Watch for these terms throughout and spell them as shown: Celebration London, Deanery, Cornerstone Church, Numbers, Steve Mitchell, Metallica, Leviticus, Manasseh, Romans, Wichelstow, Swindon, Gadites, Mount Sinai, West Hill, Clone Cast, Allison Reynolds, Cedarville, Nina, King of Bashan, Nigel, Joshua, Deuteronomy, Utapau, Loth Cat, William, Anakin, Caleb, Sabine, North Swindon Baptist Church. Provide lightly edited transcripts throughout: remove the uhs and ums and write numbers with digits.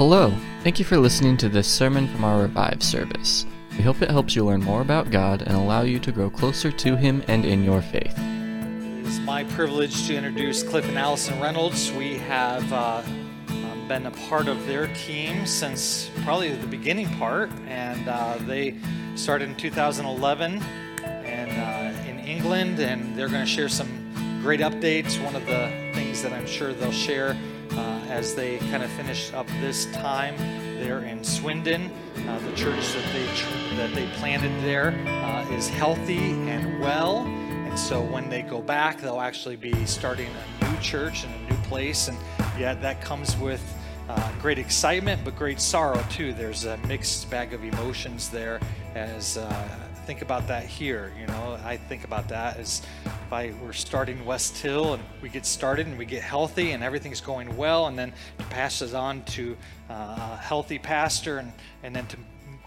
Hello, thank you for listening to this sermon from our Revive service. We hope it helps you learn more about God and allow you to grow closer to Him and in your faith. It's my privilege to introduce Cliff and Allison Reynolds. We have been a part of their team since probably the beginning part, and they started in 2011 and in England, and they're going to share some great updates. One of the things that I'm sure they'll share as they kind of finish up this time there in Swindon, the church that they planted there is healthy and well, and so when they go back, they'll actually be starting a new church in a new place, and yeah, that comes with great excitement, but great sorrow too. There's a mixed bag of emotions there as I think about that here. You know, I think about that as if we're starting West Hill and we get started and we get healthy and everything's going well, and then to pass it on to a healthy pastor and then to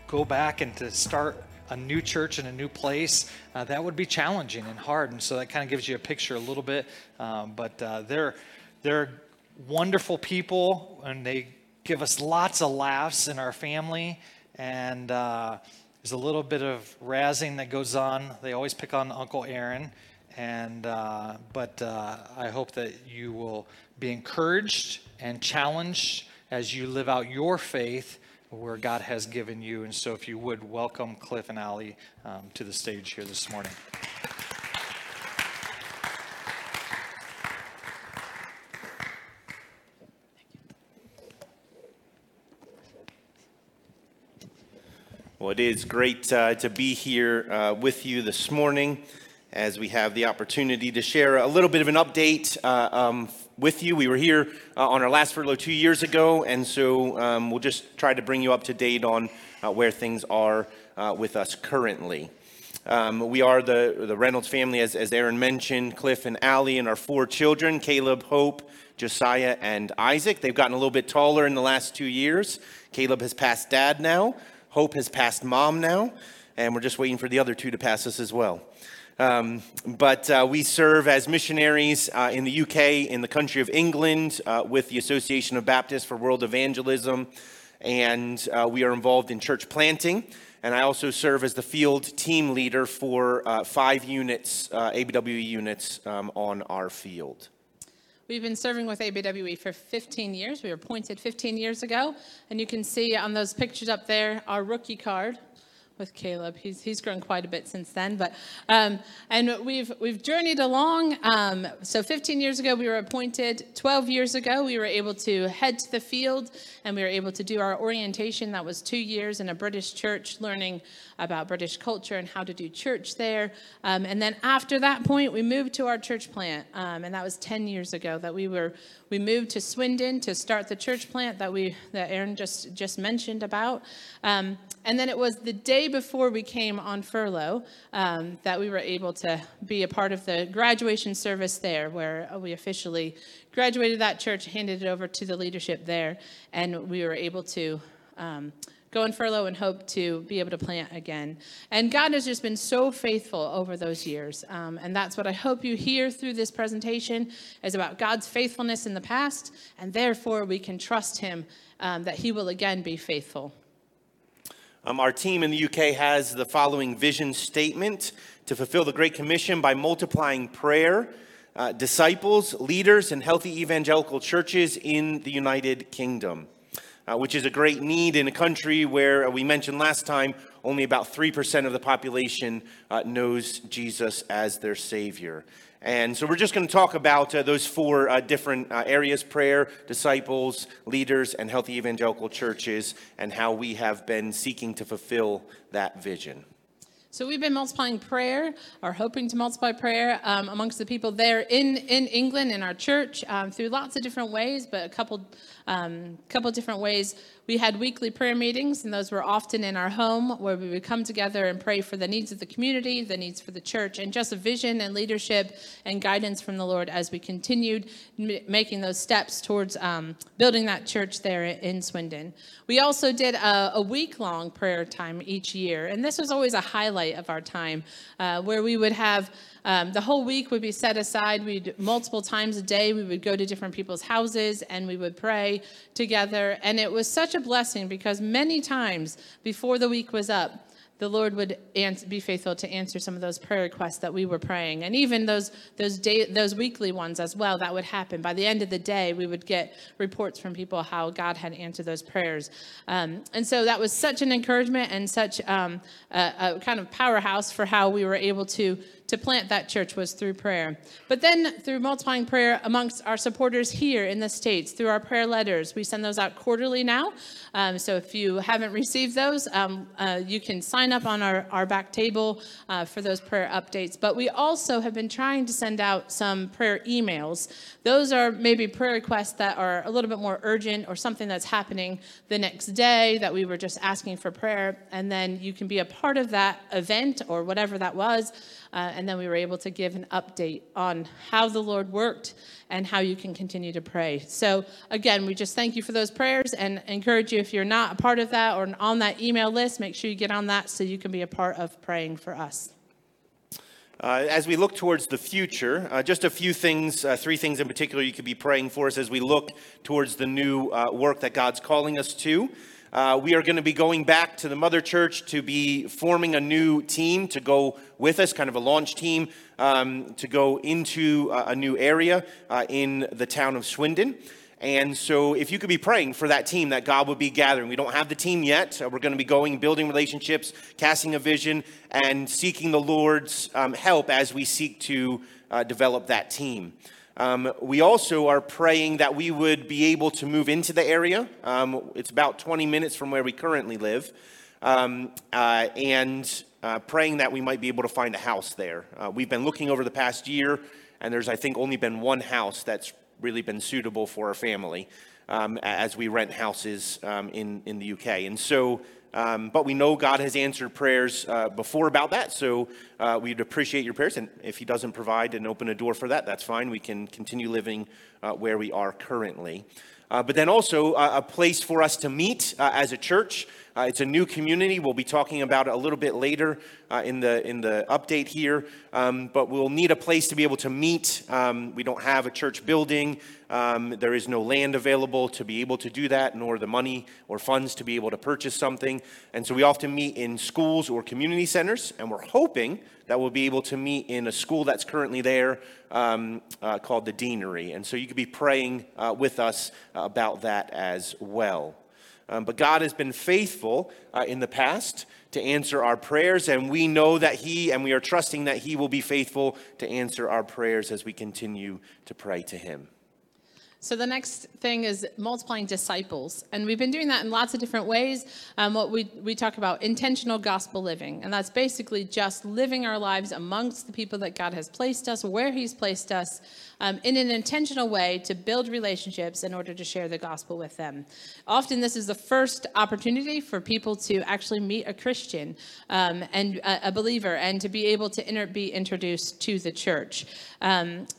go back and to start a new church in a new place, that would be challenging and hard. And so that kind of gives you a picture a little bit, but they're wonderful people, and they give us lots of laughs in our family, and there's a little bit of razzing that goes on. They always pick on Uncle Aaron, and but I hope that you will be encouraged and challenged as you live out your faith where God has given you. And so if you would, welcome Cliff and Allie to the stage here this morning. Well, it is great to be here with you this morning as we have the opportunity to share a little bit of an update with you. We were here on our last furlough 2 years ago, and so we'll just try to bring you up to date on where things are with us currently. We are the Reynolds family, as Aaron mentioned, Cliff and Allie, and our four children, Caleb, Hope, Josiah, and Isaac. They've gotten a little bit taller in the last 2 years. Caleb has passed Dad now. Hope has passed Mom now, and we're just waiting for the other two to pass us as well. But we serve as missionaries in the UK, in the country of England, with the Association of Baptists for World Evangelism, and we are involved in church planting. And I also serve as the field team leader for 5 units, ABWE units, on our field. We've been serving with ABWE for 15 years. We were appointed 15 years ago, and you can see on those pictures up there our rookie card with Caleb. He's grown quite a bit since then, but and we've journeyed along. So 15 years ago we were appointed. 12 years ago we were able to head to the field, and we were able to do our orientation. That was 2 years in a British church, learning about British culture and how to do church there. And then after that point, we moved to our church plant. And that was 10 years ago that we moved to Swindon to start the church plant that Aaron just mentioned about. And then it was the day before we came on furlough that we were able to be a part of the graduation service there, where we officially graduated that church, handed it over to the leadership there, and we were able to go on furlough and hope to be able to plant again. And God has just been so faithful over those years. And that's what I hope you hear through this presentation is about God's faithfulness in the past, and therefore we can trust Him that He will again be faithful. Our team in the UK has the following vision statement: to fulfill the Great Commission by multiplying prayer, disciples, leaders, and healthy evangelical churches in the United Kingdom. Which is a great need in a country where, we mentioned last time, only about 3% of the population knows Jesus as their Savior. And so we're just going to talk about those four different areas: prayer, disciples, leaders, and healthy evangelical churches, and how we have been seeking to fulfill that vision. So we've been multiplying prayer, or hoping to multiply prayer amongst the people there in England, in our church, through lots of different ways, but a couple different ways. We had weekly prayer meetings, and those were often in our home, where we would come together and pray for the needs of the community, the needs for the church, and just a vision and leadership and guidance from the Lord as we continued making those steps towards building that church there in Swindon. We also did a week-long prayer time each year, and this was always a highlight of our time, where we would have the whole week would be set aside. We'd multiple times a day, we would go to different people's houses and we would pray together. And it was such a blessing because many times before the week was up, the Lord would be faithful to answer some of those prayer requests that we were praying. And even those weekly ones as well, that would happen. By the end of the day, we would get reports from people how God had answered those prayers. And so that was such an encouragement and such a kind of powerhouse for how we were able to plant that church was through prayer. But then through multiplying prayer amongst our supporters here in the States, through our prayer letters, we send those out quarterly now. So if you haven't received those, you can sign up on our back table for those prayer updates. But we also have been trying to send out some prayer emails. Those are maybe prayer requests that are a little bit more urgent or something that's happening the next day that we were just asking for prayer. And then you can be a part of that event or whatever that was. And then we were able to give an update on how the Lord worked and how you can continue to pray. So again, we just thank you for those prayers and encourage you, if you're not a part of that or on that email list, make sure you get on that so you can be a part of praying for us. As we look towards the future, just a few things, three things in particular you could be praying for us as we look towards the new work that God's calling us to. We are going to be going back to the mother church to be forming a new team to go with us, kind of a launch team, to go into a new area in the town of Swindon. And so if you could be praying for that team that God would be gathering. We don't have the team yet. We're going to be going, building relationships, casting a vision, and seeking the Lord's help as we seek to develop that team. We also are praying that we would be able to move into the area. It's about 20 minutes from where we currently live, and praying that we might be able to find a house there. We've been looking over the past year, and there's, I think, only been one house that's really been suitable for our family as we rent houses in the UK. And so, but we know God has answered prayers before about that, so we'd appreciate your prayers. And if he doesn't provide and open a door for that, that's fine. We can continue living where we are currently. But then also a place for us to meet as a church. It's a new community. We'll be talking about it a little bit later in the update here. But we'll need a place to be able to meet. We don't have a church building. There is no land available to be able to do that, nor the money or funds to be able to purchase something. And so we often meet in schools or community centers. And we're hoping that we'll be able to meet in a school that's currently there called the Deanery. And so you could be praying with us about that as well. But God has been faithful in the past to answer our prayers, and we know that we are trusting that he will be faithful to answer our prayers as we continue to pray to him. So the next thing is multiplying disciples. And we've been doing that in lots of different ways. What we talk about intentional gospel living. And that's basically just living our lives amongst the people that God has placed us, where he's placed us, in an intentional way to build relationships in order to share the gospel with them. Often this is the first opportunity for people to actually meet a Christian and a believer and to be able to be introduced to the church.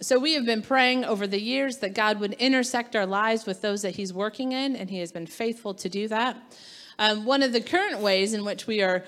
So we have been praying over the years that God would intersect our lives with those that he's working in, and he has been faithful to do that. One of the current ways in which we are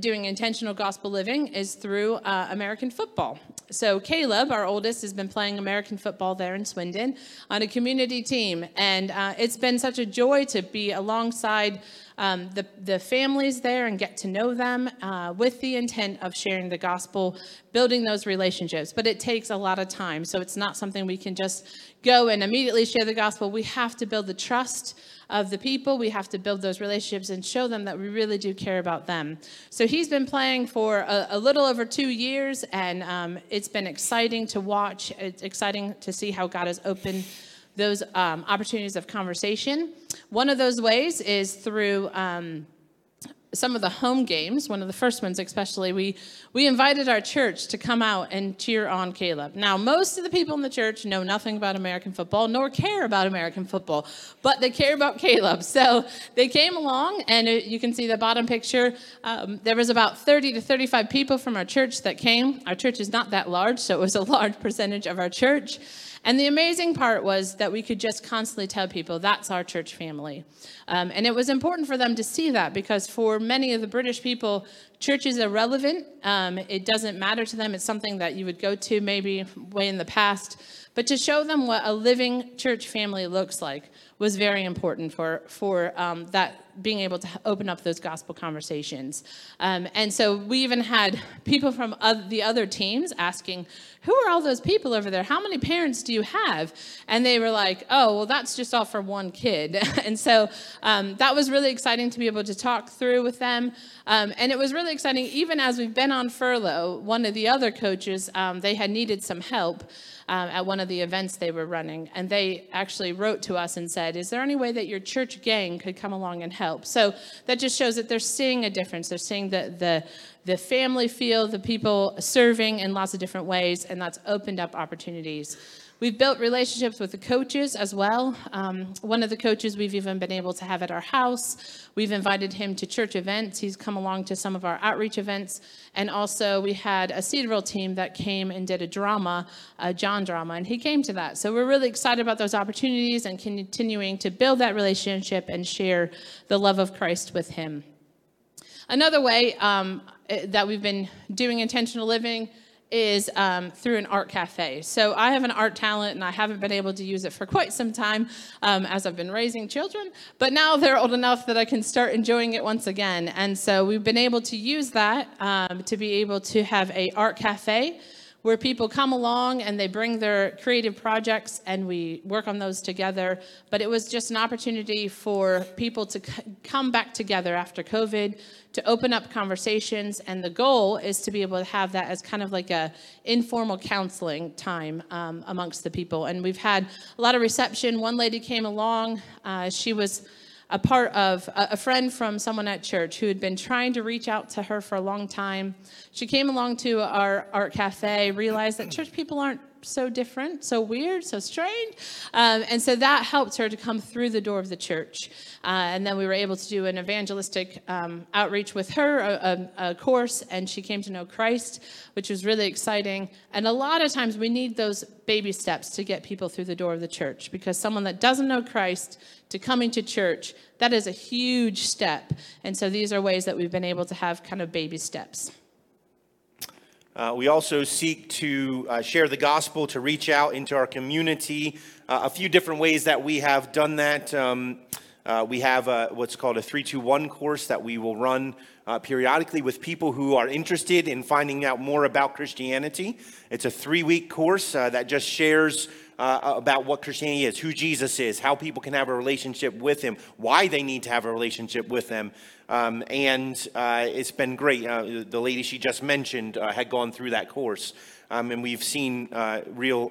doing intentional gospel living is through American football. So Caleb, our oldest, has been playing American football there in Swindon on a community team. And it's been such a joy to be alongside the families there and get to know them with the intent of sharing the gospel, building those relationships. But it takes a lot of time, so it's not something we can just go and immediately share the gospel. We have to build the trust of the people. We have to build those relationships and show them that we really do care about them. So he's been playing for a little over 2 years, and it's been exciting to watch. It's exciting to see how God has opened those opportunities of conversation. One of those ways is through some of the home games, one of the first ones especially, we invited our church to come out and cheer on Caleb. Now, most of the people in the church know nothing about American football, nor care about American football, but they care about Caleb. So they came along, and you can see the bottom picture. There was about 30 to 35 people from our church that came. Our church is not that large, so it was a large percentage of our church. And the amazing part was that we could just constantly tell people, that's our church family. And it was important for them to see that, because for many of the British people, church is irrelevant. It doesn't matter to them. It's something that you would go to maybe way in the past. But to show them what a living church family looks like was very important for that, being able to open up those gospel conversations. And so we even had people from the other teams asking, who are all those people over there? How many parents do you have? And they were like, oh, well, that's just all for one kid. And so that was really exciting to be able to talk through with them. And it was really exciting, even as we've been on furlough, one of the other coaches, they had needed some help at one of the events they were running. And they actually wrote to us and said, is there any way that your church gang could come along and help? So that just shows that they're seeing a difference. They're seeing the family feel, the people serving in lots of different ways, and that's opened up opportunities. We've built relationships with the coaches as well. One of the coaches we've even been able to have at our house. We've invited him to church events. He's come along to some of our outreach events. And also we had a Cedarville team that came and did a drama, a John drama, and he came to that. So we're really excited about those opportunities and continuing to build that relationship and share the love of Christ with him. Another way that we've been doing intentional living is through an art cafe. So I have an art talent, and I haven't been able to use it for quite some time as I've been raising children, but now they're old enough that I can start enjoying it once again. And so we've been able to use that to be able to have an art cafe where people come along and they bring their creative projects and we work on those together. But it was just an opportunity for people to come back together after COVID, to open up conversations, and the goal is to be able to have that as kind of like a informal counseling time amongst the people. And we've had a lot of reception. One lady came along, she was a part of a friend from someone at church who had been trying to reach out to her for a long time. She came along to our art cafe, realized that church people aren't so different, so weird, so strange. And so that helped her to come through the door of the church. And then we were able to do an evangelistic outreach with her, a course, and she came to know Christ, which was really exciting. And a lot of times we need those baby steps to get people through the door of the church, because someone that doesn't know Christ to coming to church, that is a huge step. And so these are ways that we've been able to have kind of baby steps. We also seek to share the gospel, to reach out into our community. A few different ways that we have done that. We have what's called a 3-2-1 course that we will run periodically with people who are interested in finding out more about Christianity. It's a 3-week course that just shares about what Christianity is, who Jesus is, how people can have a relationship with him, why they need to have a relationship with him. And it's been great. The lady she just mentioned had gone through that course. And we've seen real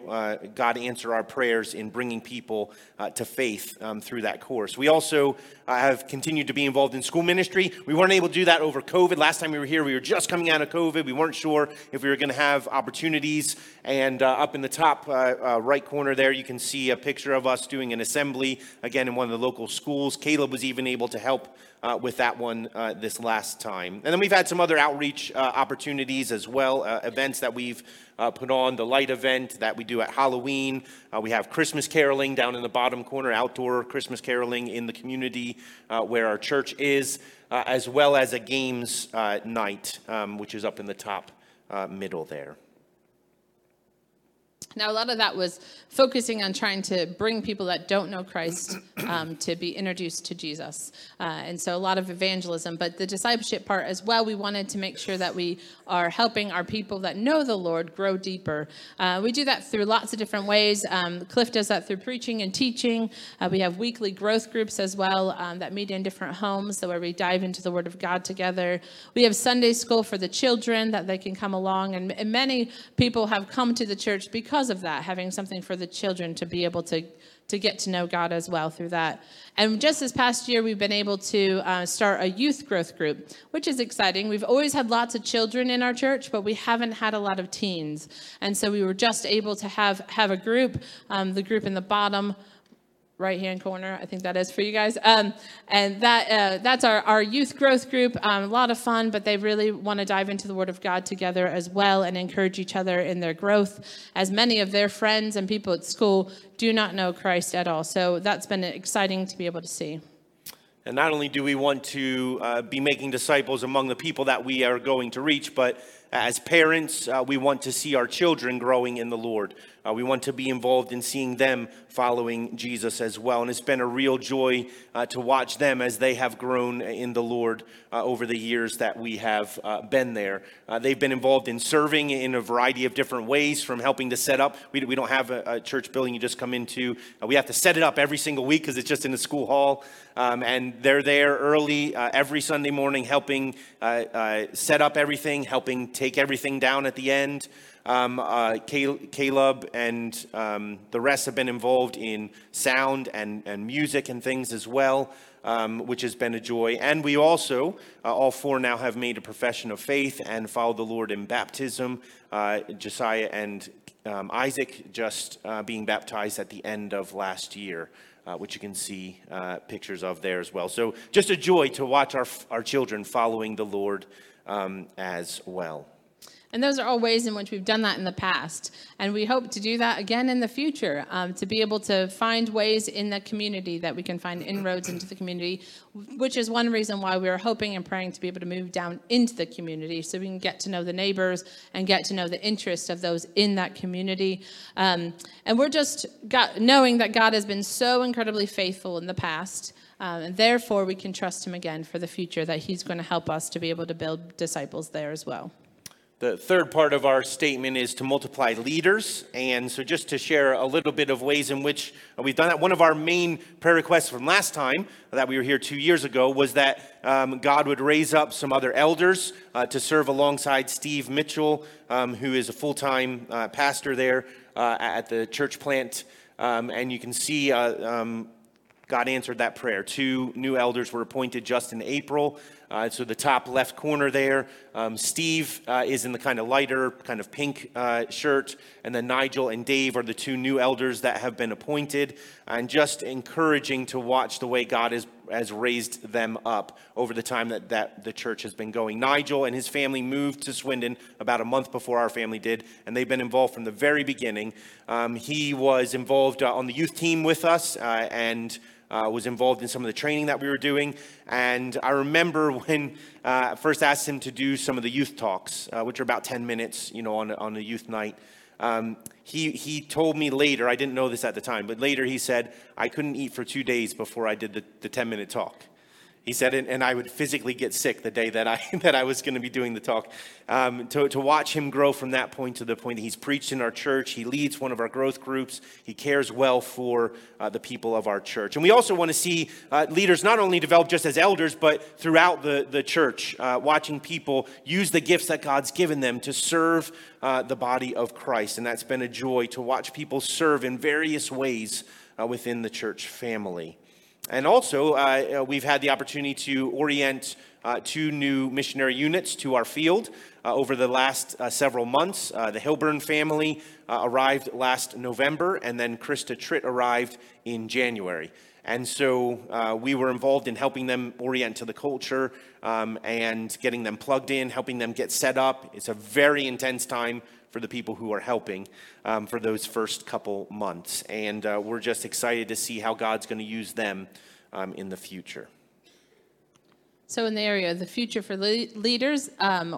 God answer our prayers in bringing people to faith through that course. We also have continued to be involved in school ministry. We weren't able to do that over COVID. Last time we were here, we were just coming out of COVID. We weren't sure if we were going to have opportunities. And up in the top right corner there, you can see a picture of us doing an assembly, again, in one of the local schools. Caleb was even able to help with that one this last time. And then we've had some other outreach opportunities as well, events that we've put on, the light event that we do at Halloween. We have Christmas caroling down in the bottom corner, outdoor Christmas caroling in the community where our church is, as well as a games night, which is up in the top middle there. Now, a lot of that was focusing on trying to bring people that don't know Christ to be introduced to Jesus. And so a lot of evangelism, but the discipleship part as well, we wanted to make sure that we are helping our people that know the Lord grow deeper. We do that through lots of different ways. Cliff does that through preaching and teaching. We have weekly growth groups as well that meet in different homes, so where we dive into the Word of God together. We have Sunday school for the children that they can come along, and many people have come to the church because of that, having something for the children to be able to to get to know God as well through that. And just this past year, we've been able to start a youth growth group, which is exciting. We've always had lots of children in our church, but we haven't had a lot of teens. And so we were just able to have a group, the group in the bottom right-hand corner, I think that is for you guys. And that's our youth growth group. A lot of fun, but they really want to dive into the Word of God together as well and encourage each other in their growth, as many of their friends and people at school do not know Christ at all. So that's been exciting to be able to see. And not only do we want to be making disciples among the people that we are going to reach, but as parents, we want to see our children growing in the Lord. We want to be involved in seeing them following Jesus as well. And it's been a real joy to watch them as they have grown in the Lord over the years that we have been there. They've been involved in serving in a variety of different ways, from helping to set up. We don't have a church building you just come into. We have to set it up every single week because it's just in the school hall. And they're there early every Sunday morning, helping set up everything, helping take everything down at the end. Caleb and the rest have been involved in sound and music and things as well, which has been a joy. And we also, all four now have made a profession of faith and followed the Lord in baptism. Josiah and Isaac just being baptized at the end of last year, which you can see pictures of there as well. So just a joy to watch our children following the Lord as well. And those are all ways in which we've done that in the past. And we hope to do that again in the future, to be able to find ways in the community that we can find inroads into the community, which is one reason why we are hoping and praying to be able to move down into the community so we can get to know the neighbors and get to know the interest of those in that community. And we're just knowing that God has been so incredibly faithful in the past. And therefore, we can trust him again for the future, that he's going to help us to be able to build disciples there as well. The third part of our statement is to multiply leaders. And so just to share a little bit of ways in which we've done that. One of our main prayer requests from last time that we were here 2 years ago was that God would raise up some other elders to serve alongside Steve Mitchell, who is a full-time pastor there at the church plant. And you can see God answered that prayer. 2 new elders were appointed just in April. So the top left corner there, Steve is in the kind of lighter, kind of pink shirt. And then Nigel and Dave are the 2 new elders that have been appointed. And just encouraging to watch the way God has raised them up over the time that the church has been going. Nigel and his family moved to Swindon about a month before our family did, and they've been involved from the very beginning. He was involved on the youth team with us and was involved in some of the training that we were doing. And I remember when I first asked him to do some of the youth talks, which are about 10 minutes, on a youth night. He told me later, I didn't know this at the time, but later he said, I couldn't eat for 2 days before I did the 10-minute talk. He said, and I would physically get sick the day that I was going to be doing the talk. To watch him grow from that point to the point that he's preached in our church. He leads one of our growth groups. He cares well for the people of our church. And we also want to see leaders not only develop just as elders, but throughout the church, watching people use the gifts that God's given them to serve the body of Christ. And that's been a joy to watch people serve in various ways within the church family. And also, we've had the opportunity to orient 2 new missionary units to our field over the last several months. The Hilburn family arrived last November, and then Krista Tritt arrived in January. And so we were involved in helping them orient to the culture and getting them plugged in, helping them get set up. It's a very intense time for the people who are helping for those first couple months. And we're just excited to see how God's going to use them in the future. So in the area of the future for leaders,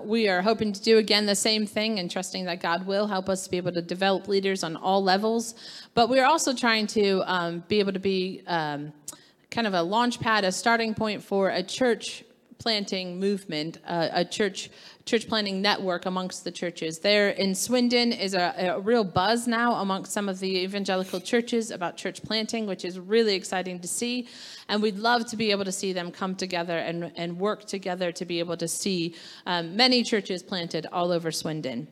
we are hoping to do again the same thing and trusting that God will help us to be able to develop leaders on all levels. But we're also trying to be able to be kind of a launch pad, a starting point for a church planting movement, a church planting network amongst the churches. There in Swindon is a real buzz now amongst some of the evangelical churches about church planting, which is really exciting to see. And we'd love to be able to see them come together and work together to be able to see many churches planted all over Swindon.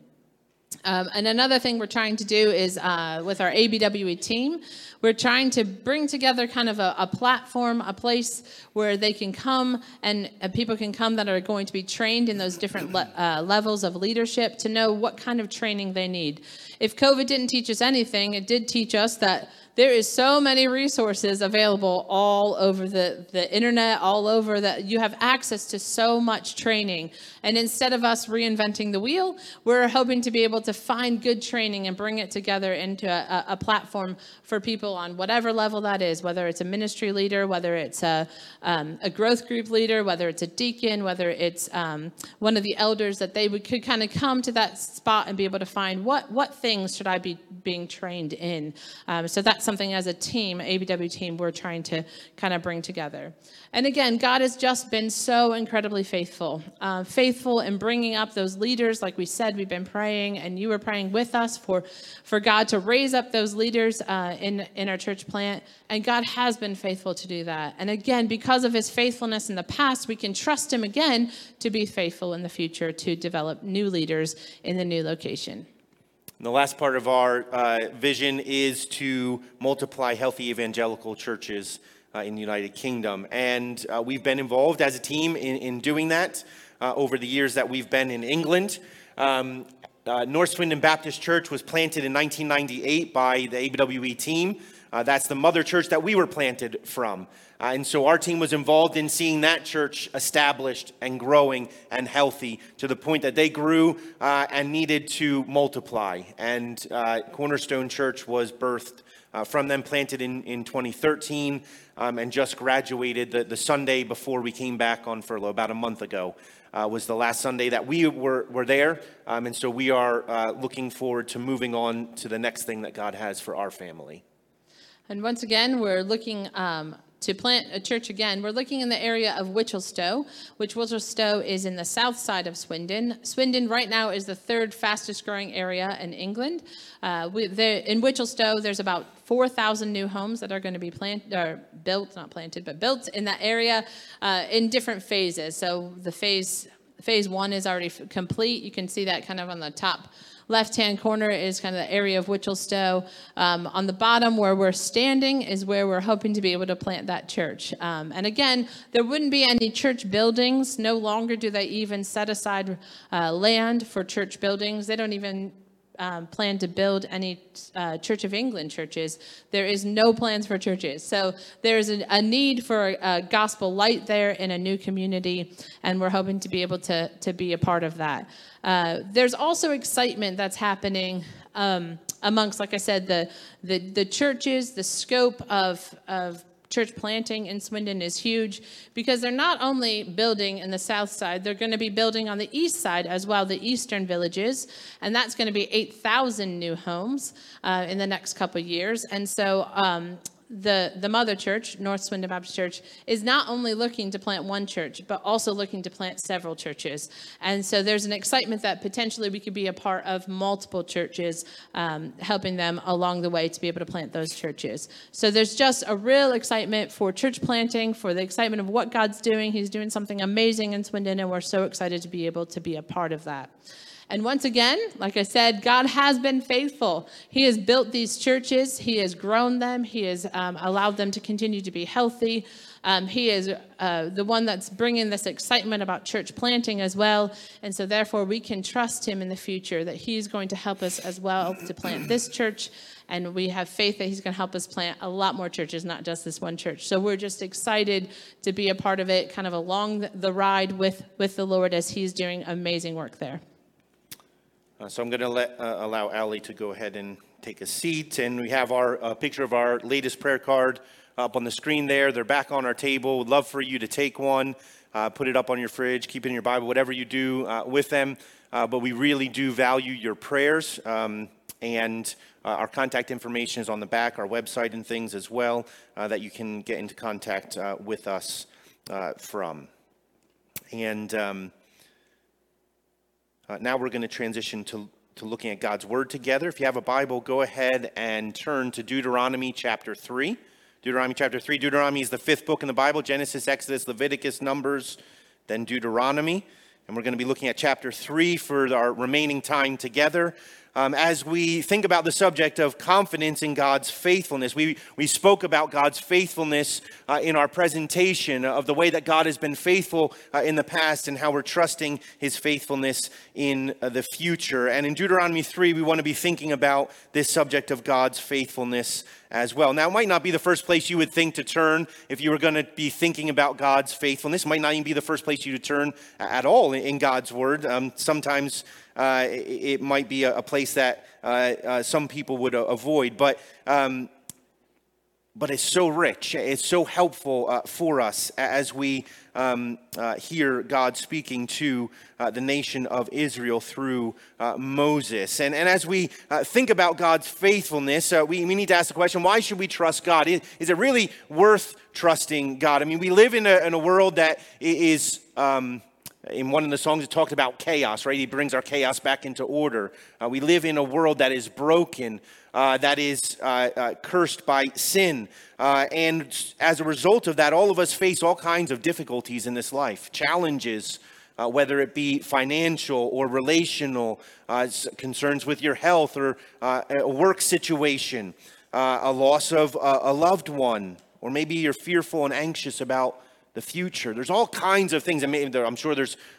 And another thing we're trying to do is with our ABWE team, we're trying to bring together kind of a platform, a place where they can come and people can come that are going to be trained in those different levels of leadership to know what kind of training they need. If COVID didn't teach us anything, it did teach us that there is so many resources available all over the internet, all over, that you have access to so much training. And instead of us reinventing the wheel, we're hoping to be able to find good training and bring it together into a platform for people on whatever level that is, whether it's a ministry leader, whether it's a growth group leader, whether it's a deacon, whether it's one of the elders, that they could kind of come to that spot and be able to find what things should I be being trained in. So that's something as a team, ABW team, we're trying to kind of bring together. And again, God has just been so incredibly faithful, faithful in bringing up those leaders. Like we said, we've been praying, and you were praying with us for God to raise up those leaders in our church plant. And God has been faithful to do that. And again, because of his faithfulness in the past, we can trust him again to be faithful in the future to develop new leaders in the new location. And the last part of our vision is to multiply healthy evangelical churches in the United Kingdom. And we've been involved as a team in doing that over the years that we've been in England. North Swindon Baptist Church was planted in 1998 by the ABWE team. That's the mother church that we were planted from. And so our team was involved in seeing that church established and growing and healthy to the point that they grew and needed to multiply. And Cornerstone Church was birthed from them, planted in 2013, and just graduated the Sunday before we came back on furlough, about a month ago. Was the last Sunday that we were there. And so we are looking forward to moving on to the next thing that God has for our family. And once again, we're looking to plant a church again. We're looking in the area of Wichelstow, which Wichelstow is in the south side of Swindon. Swindon right now is the third fastest growing area in England. In Wichelstow, there's about 4,000 new homes that are going to be built in that area in different phases. So the phase one is already complete. You can see that kind of on the top left-hand corner is kind of the area of Wichelstow. On the bottom where we're standing is where we're hoping to be able to plant that church. And again, there wouldn't be any church buildings. No longer do they even set aside land for church buildings. They don't even plan to build any Church of England churches. There is no plans for churches. So there's a need for a gospel light there in a new community, and we're hoping to be able to be a part of that. There's also excitement that's happening amongst, like I said, the churches. The scope of church planting in Swindon is huge because they're not only building in the south side, they're going to be building on the east side as well, the eastern villages, and that's going to be 8,000 new homes in the next couple of years. And so the mother church, North Swindon Baptist Church, is not only looking to plant one church, but also looking to plant several churches. And so there's an excitement that potentially we could be a part of multiple churches, helping them along the way to be able to plant those churches. So there's just a real excitement for church planting, for the excitement of what God's doing. He's doing something amazing in Swindon, and we're so excited to be able to be a part of that. And once again, like I said, God has been faithful. He has built these churches. He has grown them. He has allowed them to continue to be healthy. He is the one that's bringing this excitement about church planting as well. And so therefore, we can trust him in the future that he's going to help us as well to plant this church. And we have faith that he's going to help us plant a lot more churches, not just this one church. So we're just excited to be a part of it, kind of along the ride with the Lord as he's doing amazing work there. So I'm going to allow Allie to go ahead and take a seat. And we have our picture of our latest prayer card up on the screen there. They're back on our table. Would love for you to take one, put it up on your fridge, keep it in your Bible, whatever you do with them. But we really do value your prayers. And our contact information is on the back, our website and things as well, that you can get into contact with us from. And now we're going to transition to looking at God's Word together. If you have a Bible, go ahead and turn to Deuteronomy chapter 3. Deuteronomy chapter 3. Deuteronomy is the fifth book in the Bible. Genesis, Exodus, Leviticus, Numbers, then Deuteronomy. And we're going to be looking at chapter 3 for our remaining time together. As we think about the subject of confidence in God's faithfulness, we spoke about God's faithfulness in our presentation of the way that God has been faithful in the past and how we're trusting his faithfulness in the future. And in Deuteronomy 3, we want to be thinking about this subject of God's faithfulness as well. Now, it might not be the first place you would think to turn if you were going to be thinking about God's faithfulness. It might not even be the first place you would turn at all in God's word. Sometimes it might be a place that some people would avoid, but it's so rich. It's so helpful for us as we hear God speaking to the nation of Israel through Moses. And as we think about God's faithfulness, we need to ask the question, why should we trust God? Is it really worth trusting God? I mean, we live in a world that is... in one of the songs, it talked about chaos, right? He brings our chaos back into order. We live in a world that is broken, that is cursed by sin. And as a result of that, all of us face all kinds of difficulties in this life, challenges, whether it be financial or relational, concerns with your health or a work situation, a loss of a loved one, or maybe you're fearful and anxious about the future. There's all kinds of things. I mean, I'm sure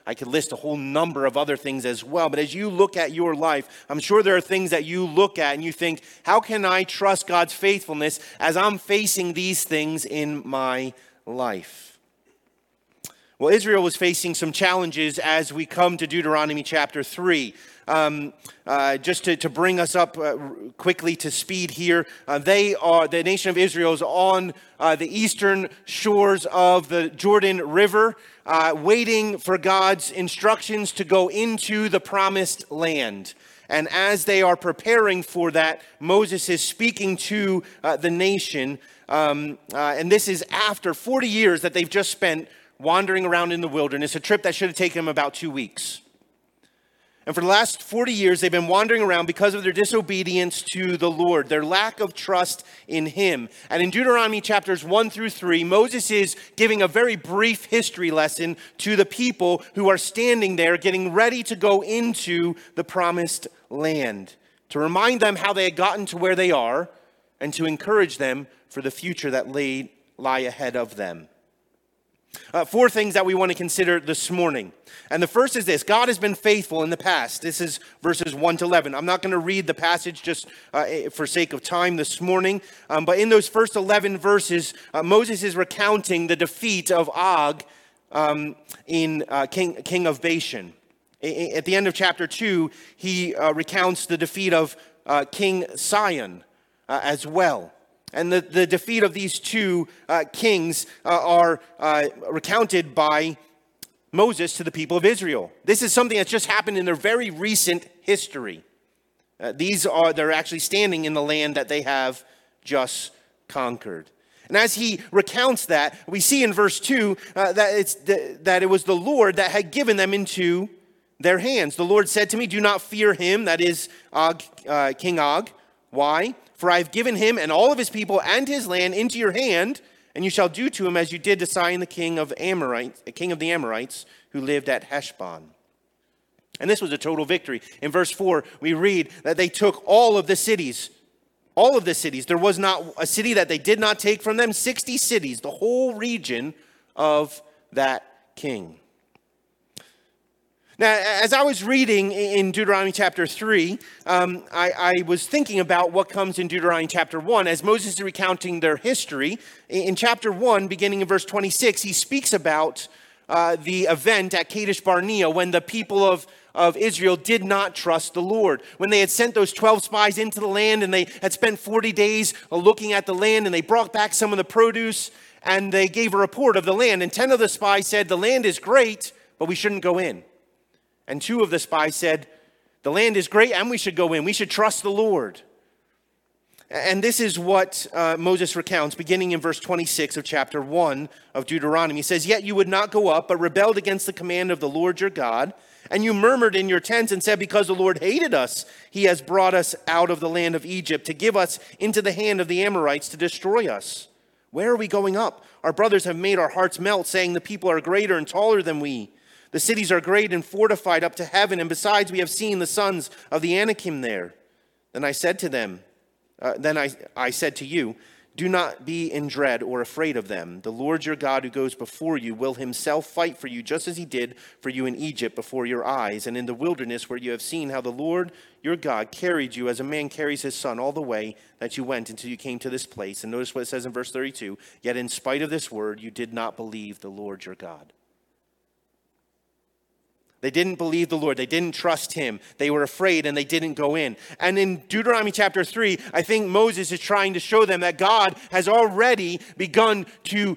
I could list a whole number of other things as well. But as you look at your life, I'm sure there are things that you look at and you think, how can I trust God's faithfulness as I'm facing these things in my life? Well, Israel was facing some challenges as we come to Deuteronomy chapter 3. Just to bring us up quickly to speed here, the nation of Israel is on the eastern shores of the Jordan River, waiting for God's instructions to go into the promised land. And as they are preparing for that, Moses is speaking to the nation, and this is after 40 years that they've just spent wandering around in the wilderness, a trip that should have taken them about 2 weeks. And for the last 40 years, they've been wandering around because of their disobedience to the Lord, their lack of trust in him. And in Deuteronomy chapters 1-3, Moses is giving a very brief history lesson to the people who are standing there getting ready to go into the promised land, to remind them how they had gotten to where they are and to encourage them for the future that lie ahead of them. Four things that we want to consider this morning. And the first is this: God has been faithful in the past. This is verses 1-11. I'm not going to read the passage just for sake of time this morning. But in those first 11 verses, Moses is recounting the defeat of Og in King of Bashan. At the end of chapter 2, he recounts the defeat of King Sihon as well. And the defeat of these two kings are recounted by Moses to the people of Israel. This is something that's just happened in their very recent history. They're actually standing in the land that they have just conquered. And as he recounts that, we see in verse 2 that it was the Lord that had given them into their hands. The Lord said to me, "Do not fear him," that is Og, King Og. Why? "For I have given him and all of his people and his land into your hand, and you shall do to him as you did to Sihon, the king of the Amorites, who lived at Heshbon." And this was a total victory. In verse 4, we read that they took all of the cities. All of the cities. There was not a city that they did not take from them. 60 cities, the whole region of that king. Now, as I was reading in Deuteronomy chapter 3, I was thinking about what comes in Deuteronomy chapter 1. As Moses is recounting their history, in chapter 1, beginning in verse 26, he speaks about the event at Kadesh Barnea when the people of Israel did not trust the Lord. When they had sent those 12 spies into the land and they had spent 40 days looking at the land and they brought back some of the produce and they gave a report of the land. And 10 of the spies said, "The land is great, but we shouldn't go in." And 2 of the spies said, "The land is great and we should go in. We should trust the Lord." And this is what Moses recounts beginning in verse 26 of chapter 1 of Deuteronomy. He says, "Yet you would not go up, but rebelled against the command of the Lord your God. And you murmured in your tents and said, 'Because the Lord hated us, he has brought us out of the land of Egypt to give us into the hand of the Amorites to destroy us. Where are we going up? Our brothers have made our hearts melt, saying the people are greater and taller than we. The cities are great and fortified up to heaven, and besides, we have seen the sons of the Anakim there. Then I said to them, Then I said to you, do not be in dread or afraid of them. The Lord your God who goes before you will himself fight for you, just as he did for you in Egypt before your eyes and in the wilderness, where you have seen how the Lord your God carried you as a man carries his son all the way that you went until you came to this place. And notice what it says in verse 32. Yet in spite of this word, you did not believe the Lord your God. They didn't believe the Lord. They didn't trust him. They were afraid and they didn't go in. And in Deuteronomy chapter 3, I think Moses is trying to show them that God has already begun to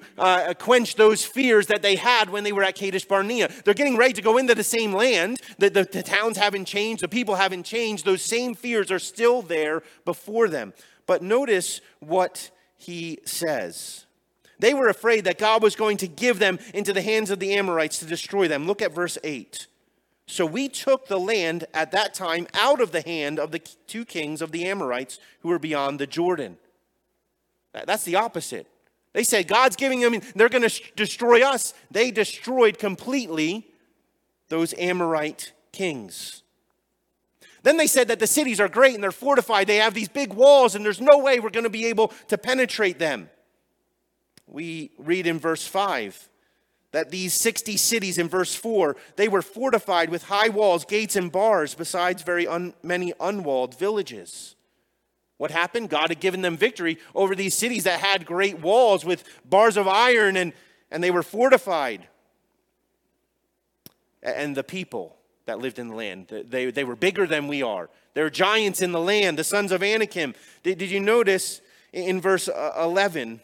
quench those fears that they had when they were at Kadesh Barnea. They're getting ready to go into the same land. The towns haven't changed. The people haven't changed. Those same fears are still there before them. But notice what he says. They were afraid that God was going to give them into the hands of the Amorites to destroy them. Look at verse 8. So we took the land at that time out of the hand of the two kings of the Amorites who were beyond the Jordan. That's the opposite. They said, God's giving them, they're going to destroy us. They destroyed completely those Amorite kings. Then they said that the cities are great and they're fortified. They have these big walls and there's no way we're going to be able to penetrate them. We read in verse 5. That these 60 cities in verse 4, they were fortified with high walls, gates, and bars, besides very many unwalled villages. What happened? God had given them victory over these cities that had great walls with bars of iron, and they were fortified. And the people that lived in the land, they were bigger than we are. They were giants in the land, the sons of Anakim. Did you notice in verse 11...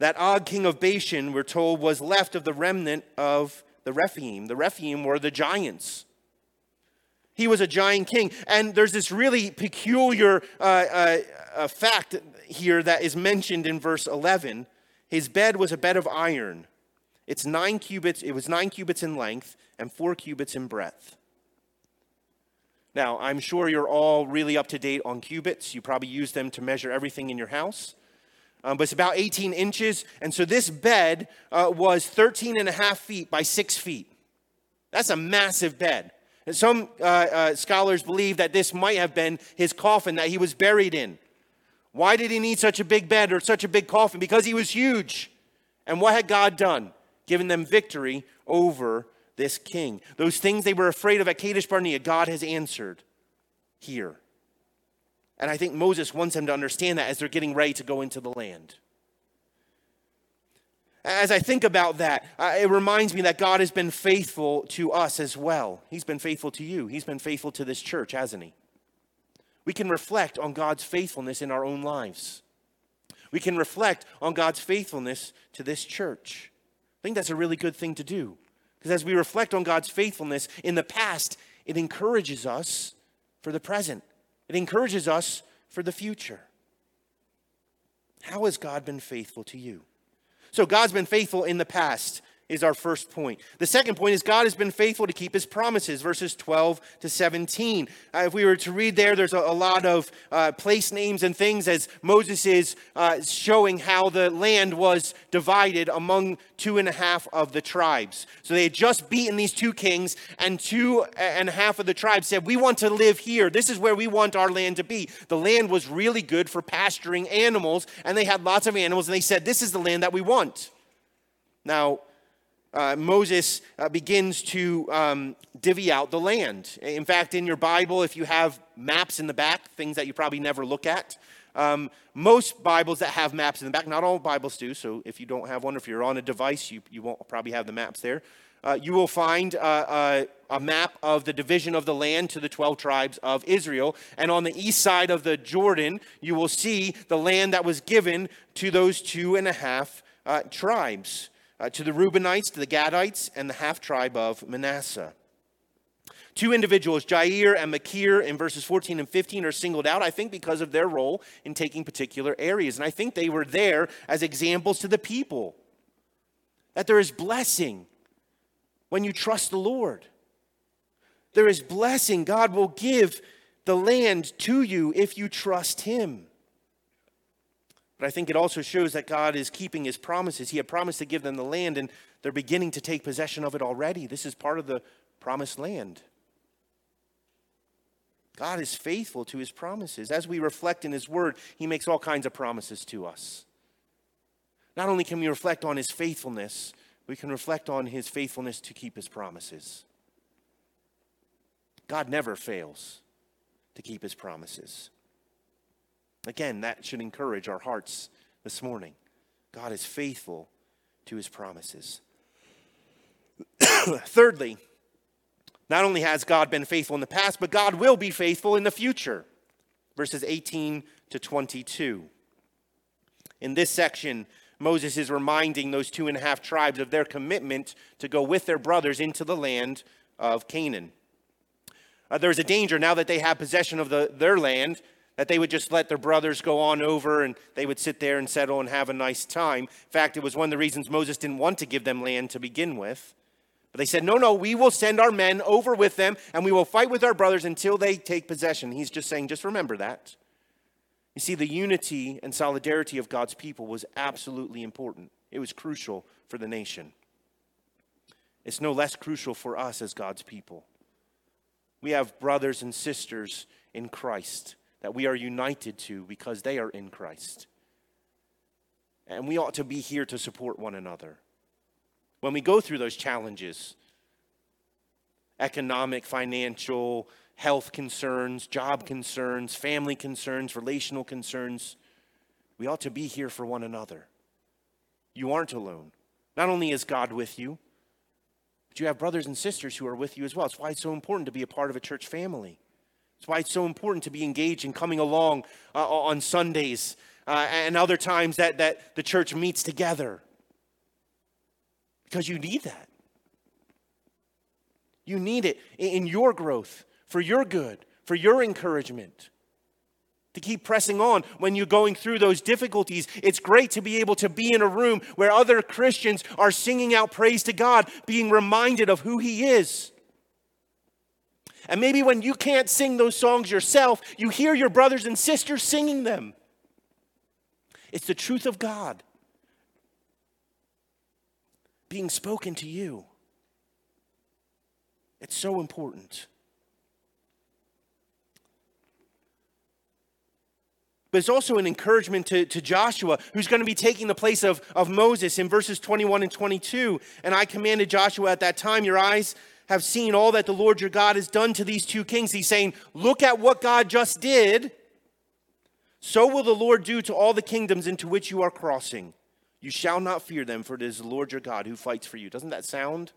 that Og, king of Bashan, we're told, was left of the remnant of the Rephaim. The Rephaim were the giants. He was a giant king. And there's this really peculiar fact here that is mentioned in verse 11. His bed was a bed of iron. It was 9 cubits in length and 4 cubits in breadth. Now, I'm sure you're all really up to date on cubits. You probably use them to measure everything in your house. But it's about 18 inches. And so this bed was 13 and a half feet by 6 feet. That's a massive bed. And some scholars believe that this might have been his coffin that he was buried in. Why did he need such a big bed or such a big coffin? Because he was huge. And what had God done? Given them victory over this king. Those things they were afraid of at Kadesh Barnea, God has answered here. And I think Moses wants them to understand that as they're getting ready to go into the land. As I think about that, it reminds me that God has been faithful to us as well. He's been faithful to you. He's been faithful to this church, hasn't he? We can reflect on God's faithfulness in our own lives. We can reflect on God's faithfulness to this church. I think that's a really good thing to do. Because as we reflect on God's faithfulness in the past, it encourages us for the present. It encourages us for the future. How has God been faithful to you? So God's been faithful in the past is our first point. The second point is God has been faithful to keep his promises, verses 12 to 17. If we were to read there, there's a lot of place names and things as Moses is showing how the land was divided among 2.5 of the tribes. So they had just beaten these two kings, and 2.5 of the tribes said, we want to live here. This is where we want our land to be. The land was really good for pasturing animals, and they had lots of animals, and they said, this is the land that we want. Now, Moses begins to divvy out the land. In fact, in your Bible, if you have maps in the back, things that you probably never look at, most Bibles that have maps in the back, not all Bibles do, so if you don't have one, if you're on a device, you won't probably have the maps there. You will find a map of the division of the land to the 12 tribes of Israel. And on the east side of the Jordan, you will see the land that was given to those 2.5 tribes. To the Reubenites, to the Gadites, and the half-tribe of Manasseh. Two individuals, Jair and Machir, in verses 14 and 15, are singled out, I think, because of their role in taking particular areas. And I think they were there as examples to the people. That there is blessing when you trust the Lord. There is blessing. God will give the land to you if you trust him. But I think it also shows that God is keeping his promises. He had promised to give them the land, and they're beginning to take possession of it already. This is part of the promised land. God is faithful to his promises. As we reflect in his word, he makes all kinds of promises to us. Not only can we reflect on his faithfulness, we can reflect on his faithfulness to keep his promises. God never fails to keep his promises. Again, that should encourage our hearts this morning. God is faithful to his promises. Thirdly, not only has God been faithful in the past, but God will be faithful in the future. Verses 18 to 22. In this section, Moses is reminding those 2.5 tribes of their commitment to go with their brothers into the land of Canaan. There's a danger now that they have possession of their land, that they would just let their brothers go on over and they would sit there and settle and have a nice time. In fact, it was one of the reasons Moses didn't want to give them land to begin with. But they said, no, we will send our men over with them and we will fight with our brothers until they take possession. He's just saying, just remember that. You see, the unity and solidarity of God's people was absolutely important. It was crucial for the nation. It's no less crucial for us as God's people. We have brothers and sisters in Christ that we are united to because they are in Christ. And we ought to be here to support one another. When we go through those challenges, economic, financial, health concerns, job concerns, family concerns, relational concerns. We ought to be here for one another. You aren't alone. Not only is God with you, but you have brothers and sisters who are with you as well. It's why it's so important to be a part of a church family. It's why it's so important to be engaged in coming along on Sundays and other times that the church meets together. Because you need that. You need it in your growth. For your good, for your encouragement, to keep pressing on when you're going through those difficulties. It's great to be able to be in a room where other Christians are singing out praise to God, being reminded of who He is. And maybe when you can't sing those songs yourself, you hear your brothers and sisters singing them. It's the truth of God being spoken to you. It's so important. But it's also an encouragement to Joshua, who's going to be taking the place of Moses in verses 21 and 22. And I commanded Joshua at that time, your eyes have seen all that the Lord your God has done to these 2 kings. He's saying, look at what God just did. So will the Lord do to all the kingdoms into which you are crossing. You shall not fear them, for it is the Lord your God who fights for you. Doesn't that sound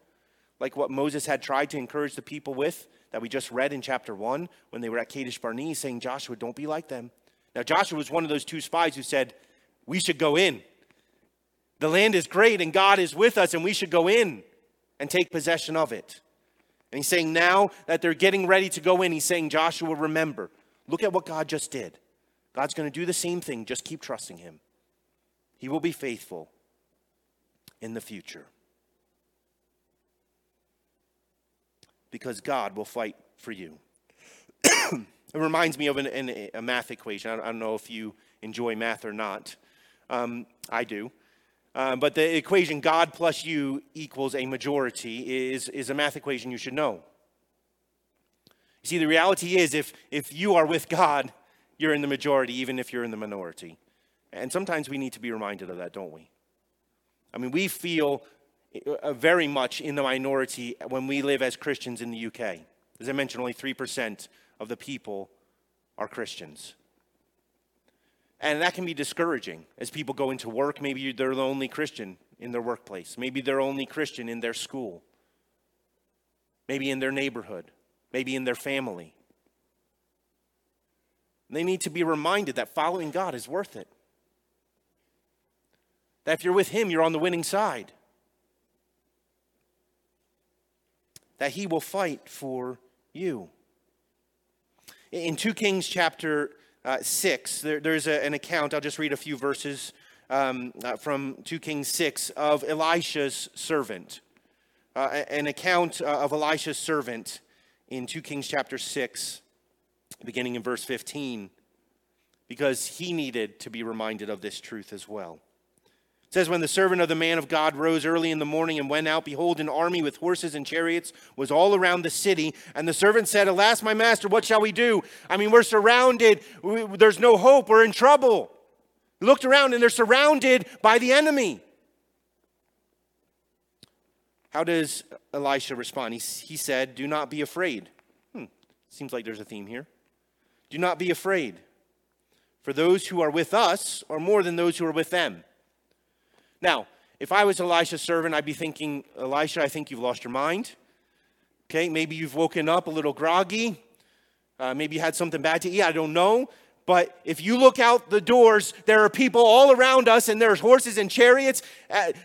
like what Moses had tried to encourage the people with, that we just read in chapter 1 when they were at Kadesh Barnea, saying, Joshua, don't be like them. Now, Joshua was one of those 2 spies who said, we should go in. The land is great and God is with us and we should go in and take possession of it. And he's saying now that they're getting ready to go in, he's saying, Joshua, remember, look at what God just did. God's going to do the same thing. Just keep trusting him. He will be faithful in the future. Because God will fight for you. It reminds me of a math equation. I don't know if you enjoy math or not. I do. But the equation God plus you equals a majority is a math equation you should know. You see, the reality is if you are with God, you're in the majority, even if you're in the minority. And sometimes we need to be reminded of that, don't we? I mean, we feel very much in the minority when we live as Christians in the UK. As I mentioned, only 3% of the people are Christians. And that can be discouraging as people go into work. Maybe they're the only Christian in their workplace. Maybe they're only Christian in their school. Maybe in their neighborhood. Maybe in their family. They need to be reminded that following God is worth it. That if you're with Him, you're on the winning side. That He will fight for you. In 2 Kings chapter 6, there's an account. I'll just read a few verses from 2 Kings 6 of Elisha's servant. An account of Elisha's servant in 2 Kings chapter 6, beginning in verse 15. because he needed to be reminded of this truth as well. It says, when the servant of the man of God rose early in the morning and went out, behold, an army with horses and chariots was all around the city. And the servant said, alas, my master, what shall we do? I mean, we're surrounded. There's no hope. We're in trouble. He looked around and they're surrounded by the enemy. How does Elisha respond? He said, do not be afraid. Seems like there's a theme here. Do not be afraid. For those who are with us are more than those who are with them. Now, if I was Elisha's servant, I'd be thinking, Elisha, I think you've lost your mind. Okay, maybe you've woken up a little groggy. Maybe you had something bad to eat. I don't know. But if you look out the doors, there are people all around us, and there's horses and chariots.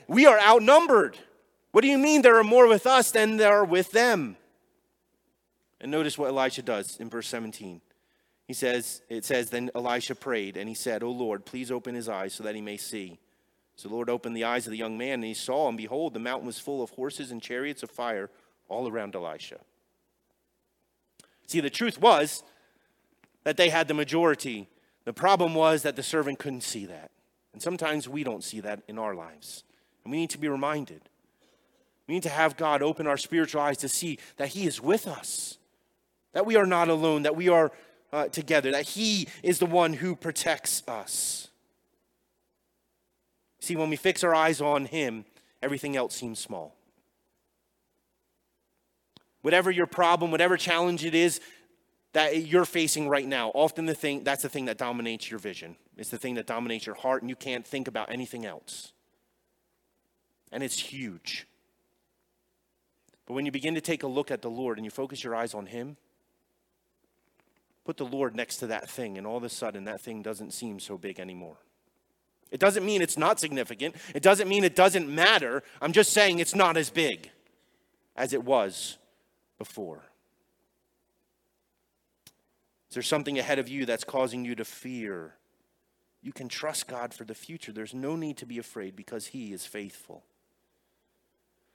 We are outnumbered. What do you mean there are more with us than there are with them? And notice what Elisha does in verse 17. It says, then Elisha prayed, and he said, O Lord, please open his eyes so that he may see. So the Lord opened the eyes of the young man, and he saw, and behold, the mountain was full of horses and chariots of fire all around Elisha. See, the truth was that they had the majority. The problem was that the servant couldn't see that. And sometimes we don't see that in our lives. And we need to be reminded. We need to have God open our spiritual eyes to see that he is with us, that we are not alone, that we are together, that he is the one who protects us. See, when we fix our eyes on him, everything else seems small. Whatever your problem, whatever challenge it is that you're facing right now, often that's the thing that dominates your vision. It's the thing that dominates your heart, and you can't think about anything else. And it's huge. But when you begin to take a look at the Lord and you focus your eyes on him, put the Lord next to that thing, and all of a sudden that thing doesn't seem so big anymore. It doesn't mean it's not significant. It doesn't mean it doesn't matter. I'm just saying it's not as big as it was before. Is there something ahead of you that's causing you to fear? You can trust God for the future. There's no need to be afraid because he is faithful.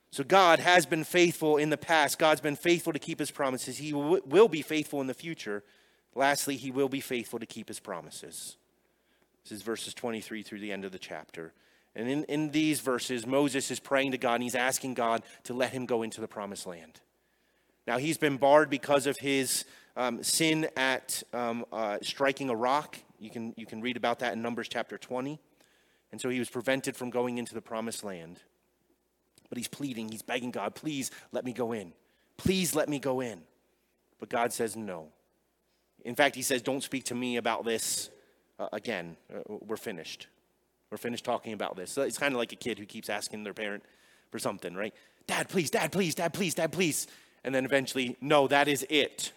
So God has been faithful in the past. God's been faithful to keep his promises. He will be faithful in the future. Lastly, he will be faithful to keep his promises. This is verses 23 through the end of the chapter. And in these verses, Moses is praying to God, and he's asking God to let him go into the promised land. Now, he's been barred because of his sin at striking a rock. You can read about that in Numbers chapter 20. And so he was prevented from going into the promised land. But he's pleading, he's begging God, please let me go in. Please let me go in. But God says no. In fact, he says, don't speak to me about this again, we're finished. We're finished talking about this. So it's kind of like a kid who keeps asking their parent for something, right? Dad, please, dad, please, dad, please, dad, please. And then eventually, no, that is it.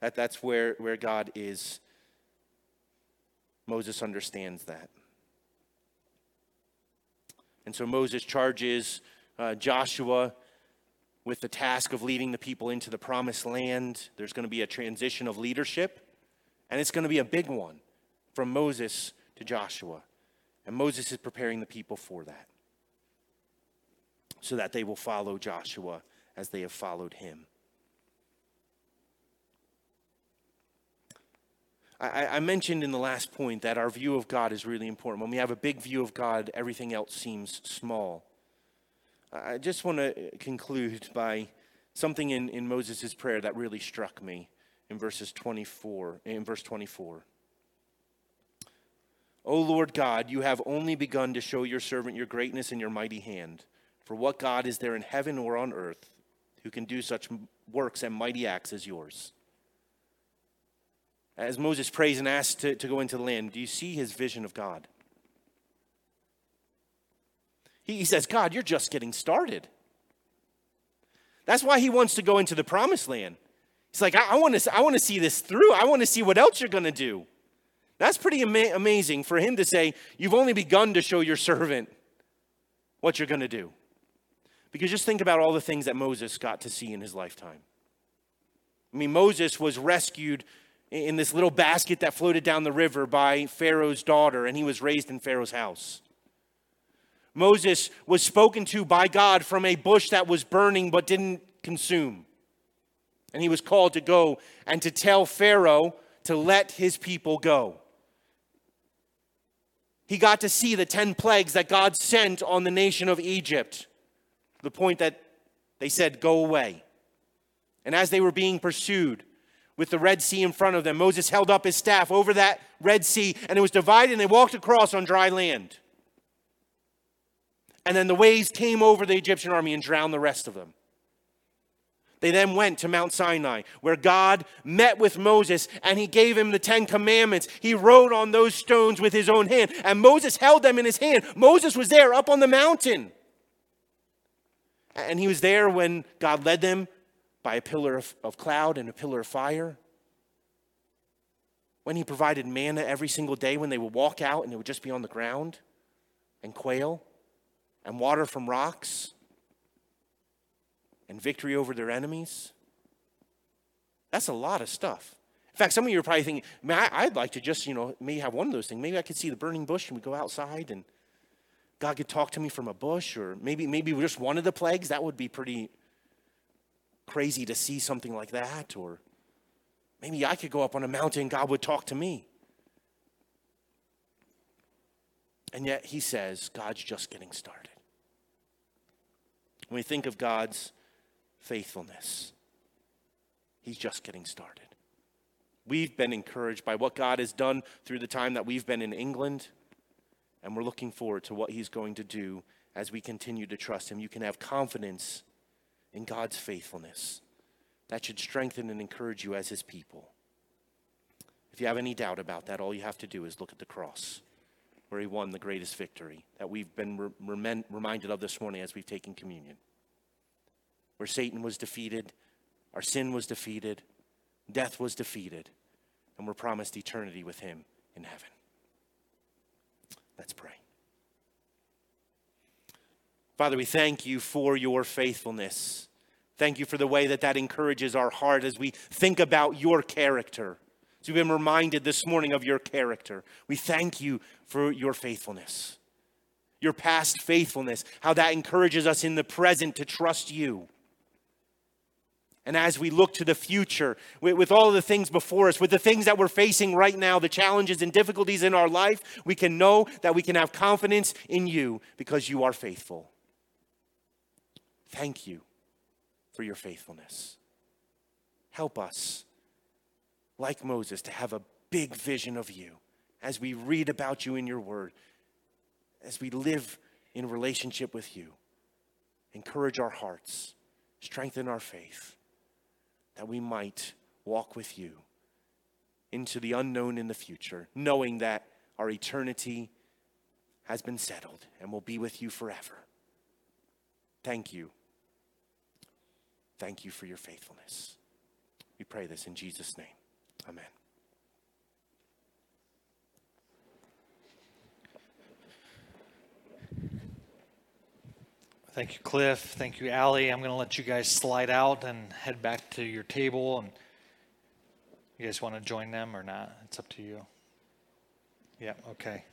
That's where God is. Moses understands that. And so Moses charges Joshua with the task of leading the people into the promised land. There's going to be a transition of leadership, and it's going to be a big one. From Moses to Joshua. And Moses is preparing the people for that. So that they will follow Joshua as they have followed him. I mentioned in the last point that our view of God is really important. When we have a big view of God, everything else seems small. I just want to conclude by something in Moses' prayer that really struck me in verse 24. O Lord God, you have only begun to show your servant your greatness and your mighty hand. For what God is there in heaven or on earth who can do such works and mighty acts as yours? As Moses prays and asks to go into the land, do you see his vision of God? He says, God, you're just getting started. That's why he wants to go into the promised land. He's like, I want to see this through. I want to see what else you're going to do. That's pretty amazing for him to say, you've only begun to show your servant what you're going to do. Because just think about all the things that Moses got to see in his lifetime. I mean, Moses was rescued in this little basket that floated down the river by Pharaoh's daughter, and he was raised in Pharaoh's house. Moses was spoken to by God from a bush that was burning but didn't consume. And he was called to go and to tell Pharaoh to let his people go. He got to see the 10 plagues that God sent on the nation of Egypt, to the point that they said, go away. And as they were being pursued with the Red Sea in front of them, Moses held up his staff over that Red Sea, and it was divided, and they walked across on dry land. And then the waves came over the Egyptian army and drowned the rest of them. They then went to Mount Sinai, where God met with Moses, and he gave him the 10 commandments. He wrote on those stones with his own hand, and Moses held them in his hand. Moses was there up on the mountain. And he was there when God led them by a pillar of cloud and a pillar of fire. When he provided manna every single day, when they would walk out and it would just be on the ground, and quail, and water from rocks, and victory over their enemies. That's a lot of stuff. In fact, some of you are probably thinking, man, I'd like to just, maybe have one of those things. Maybe I could see the burning bush and we go outside and God could talk to me from a bush, or maybe just one of the plagues. That would be pretty crazy to see something like that. Or maybe I could go up on a mountain and God would talk to me. And yet he says, God's just getting started. When we think of God's faithfulness, he's just getting started. We've been encouraged by what God has done through the time that we've been in England, and we're looking forward to what he's going to do as we continue to trust him. You can have confidence in God's faithfulness. That should strengthen and encourage you as his people. If you have any doubt about that, all you have to do is look at the cross, where he won the greatest victory that we've been reminded of this morning as we've taken communion. Where Satan was defeated, our sin was defeated, death was defeated, and we're promised eternity with him in heaven. Let's pray. Father, we thank you for your faithfulness. Thank you for the way that encourages our heart as we think about your character. So we've been reminded this morning of your character. We thank you for your faithfulness, your past faithfulness, how that encourages us in the present to trust you. And as we look to the future, with all of the things before us, with the things that we're facing right now, the challenges and difficulties in our life, we can know that we can have confidence in you because you are faithful. Thank you for your faithfulness. Help us, like Moses, to have a big vision of you as we read about you in your word, as we live in relationship with you. Encourage our hearts, strengthen our faith, that we might walk with you into the unknown in the future, knowing that our eternity has been settled and will be with you forever. Thank you. Thank you for your faithfulness. We pray this in Jesus' name. Amen. Thank you, Cliff. Thank you, Allie. I'm going to let you guys slide out and head back to your table. And you guys want to join them or not? It's up to you. Yeah, okay.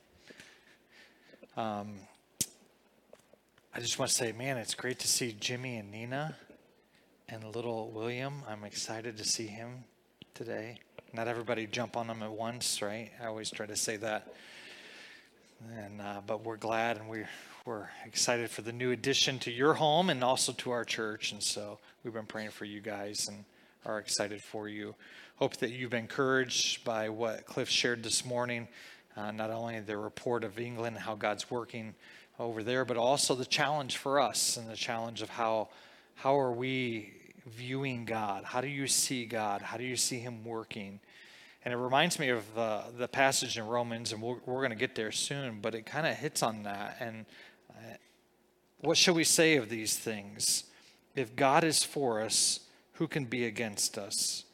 I just want to say, man, it's great to see Jimmy and Nina and little William. I'm excited to see him today. Not everybody jump on them at once, right? I always try to say that. And but we're glad, and we're excited for the new addition to your home and also to our church. And so we've been praying for you guys and are excited for you. Hope that you've been encouraged by what Cliff shared this morning. Not only the report of England, how God's working over there, but also the challenge for us and the challenge of how are we viewing God? How do you see God? How do you see him working? And it reminds me of the passage in Romans, and we're going to get there soon, but it kind of hits on that. And what shall we say of these things? If God is for us, who can be against us?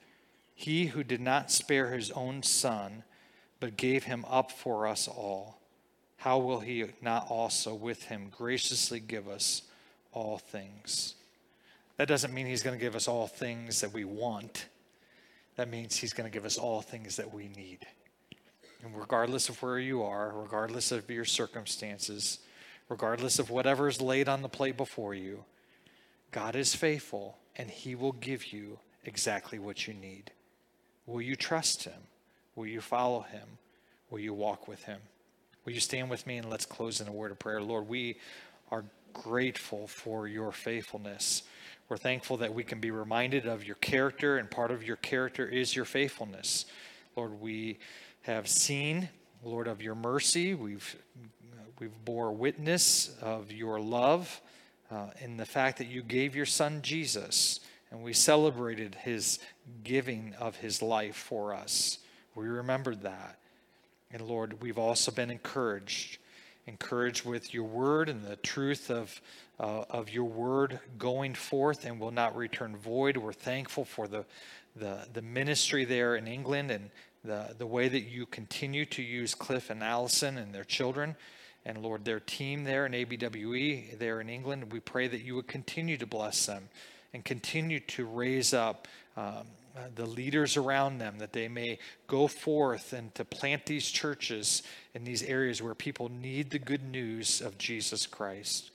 He who did not spare his own son, but gave him up for us all, how will he not also with him graciously give us all things? That doesn't mean he's going to give us all things that we want. That means he's going to give us all things that we need. And regardless of where you are, regardless of your circumstances, regardless of whatever is laid on the plate before you, God is faithful, and he will give you exactly what you need. Will you trust him? Will you follow him? Will you walk with him? Will you stand with me and let's close in a word of prayer? Lord, we are grateful for your faithfulness. We're thankful that we can be reminded of your character, and part of your character is your faithfulness. Lord, we have seen, Lord, of your mercy. We've bore witness of your love in the fact that you gave your son Jesus, and we celebrated his giving of his life for us. We remembered that. And Lord, we've also been encouraged with your word and the truth of your word going forth and will not return void. We're thankful for the ministry there in England and the way that you continue to use Cliff and Allison and their children and, Lord, their team there in ABWE there in England. We pray that you would continue to bless them and continue to raise up the leaders around them, that they may go forth and to plant these churches in these areas where people need the good news of Jesus Christ.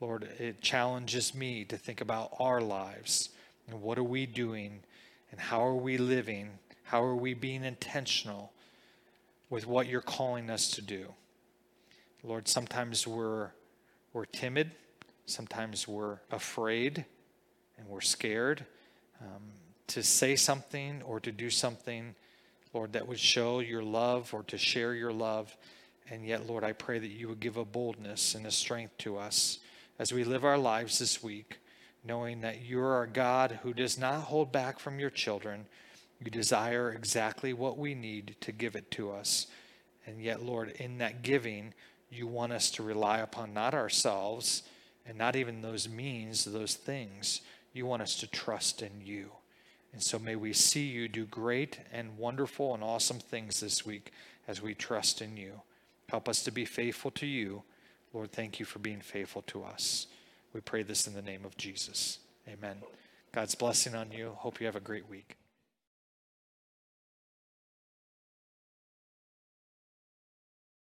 Lord, it challenges me to think about our lives and what are we doing and how are we living? How are we being intentional with what you're calling us to do? Lord, sometimes we're timid, sometimes we're afraid and we're scared to say something or to do something, Lord, that would show your love or to share your love. And yet, Lord, I pray that you would give a boldness and a strength to us as we live our lives this week, knowing that you're our God who does not hold back from your children. You desire exactly what we need to give it to us. And yet, Lord, in that giving, you want us to rely upon not ourselves and not even those means, those things. You want us to trust in you. And so may we see you do great and wonderful and awesome things this week as we trust in you. Help us to be faithful to you. Lord, thank you for being faithful to us. We pray this in the name of Jesus. Amen. God's blessing on you. Hope you have a great week.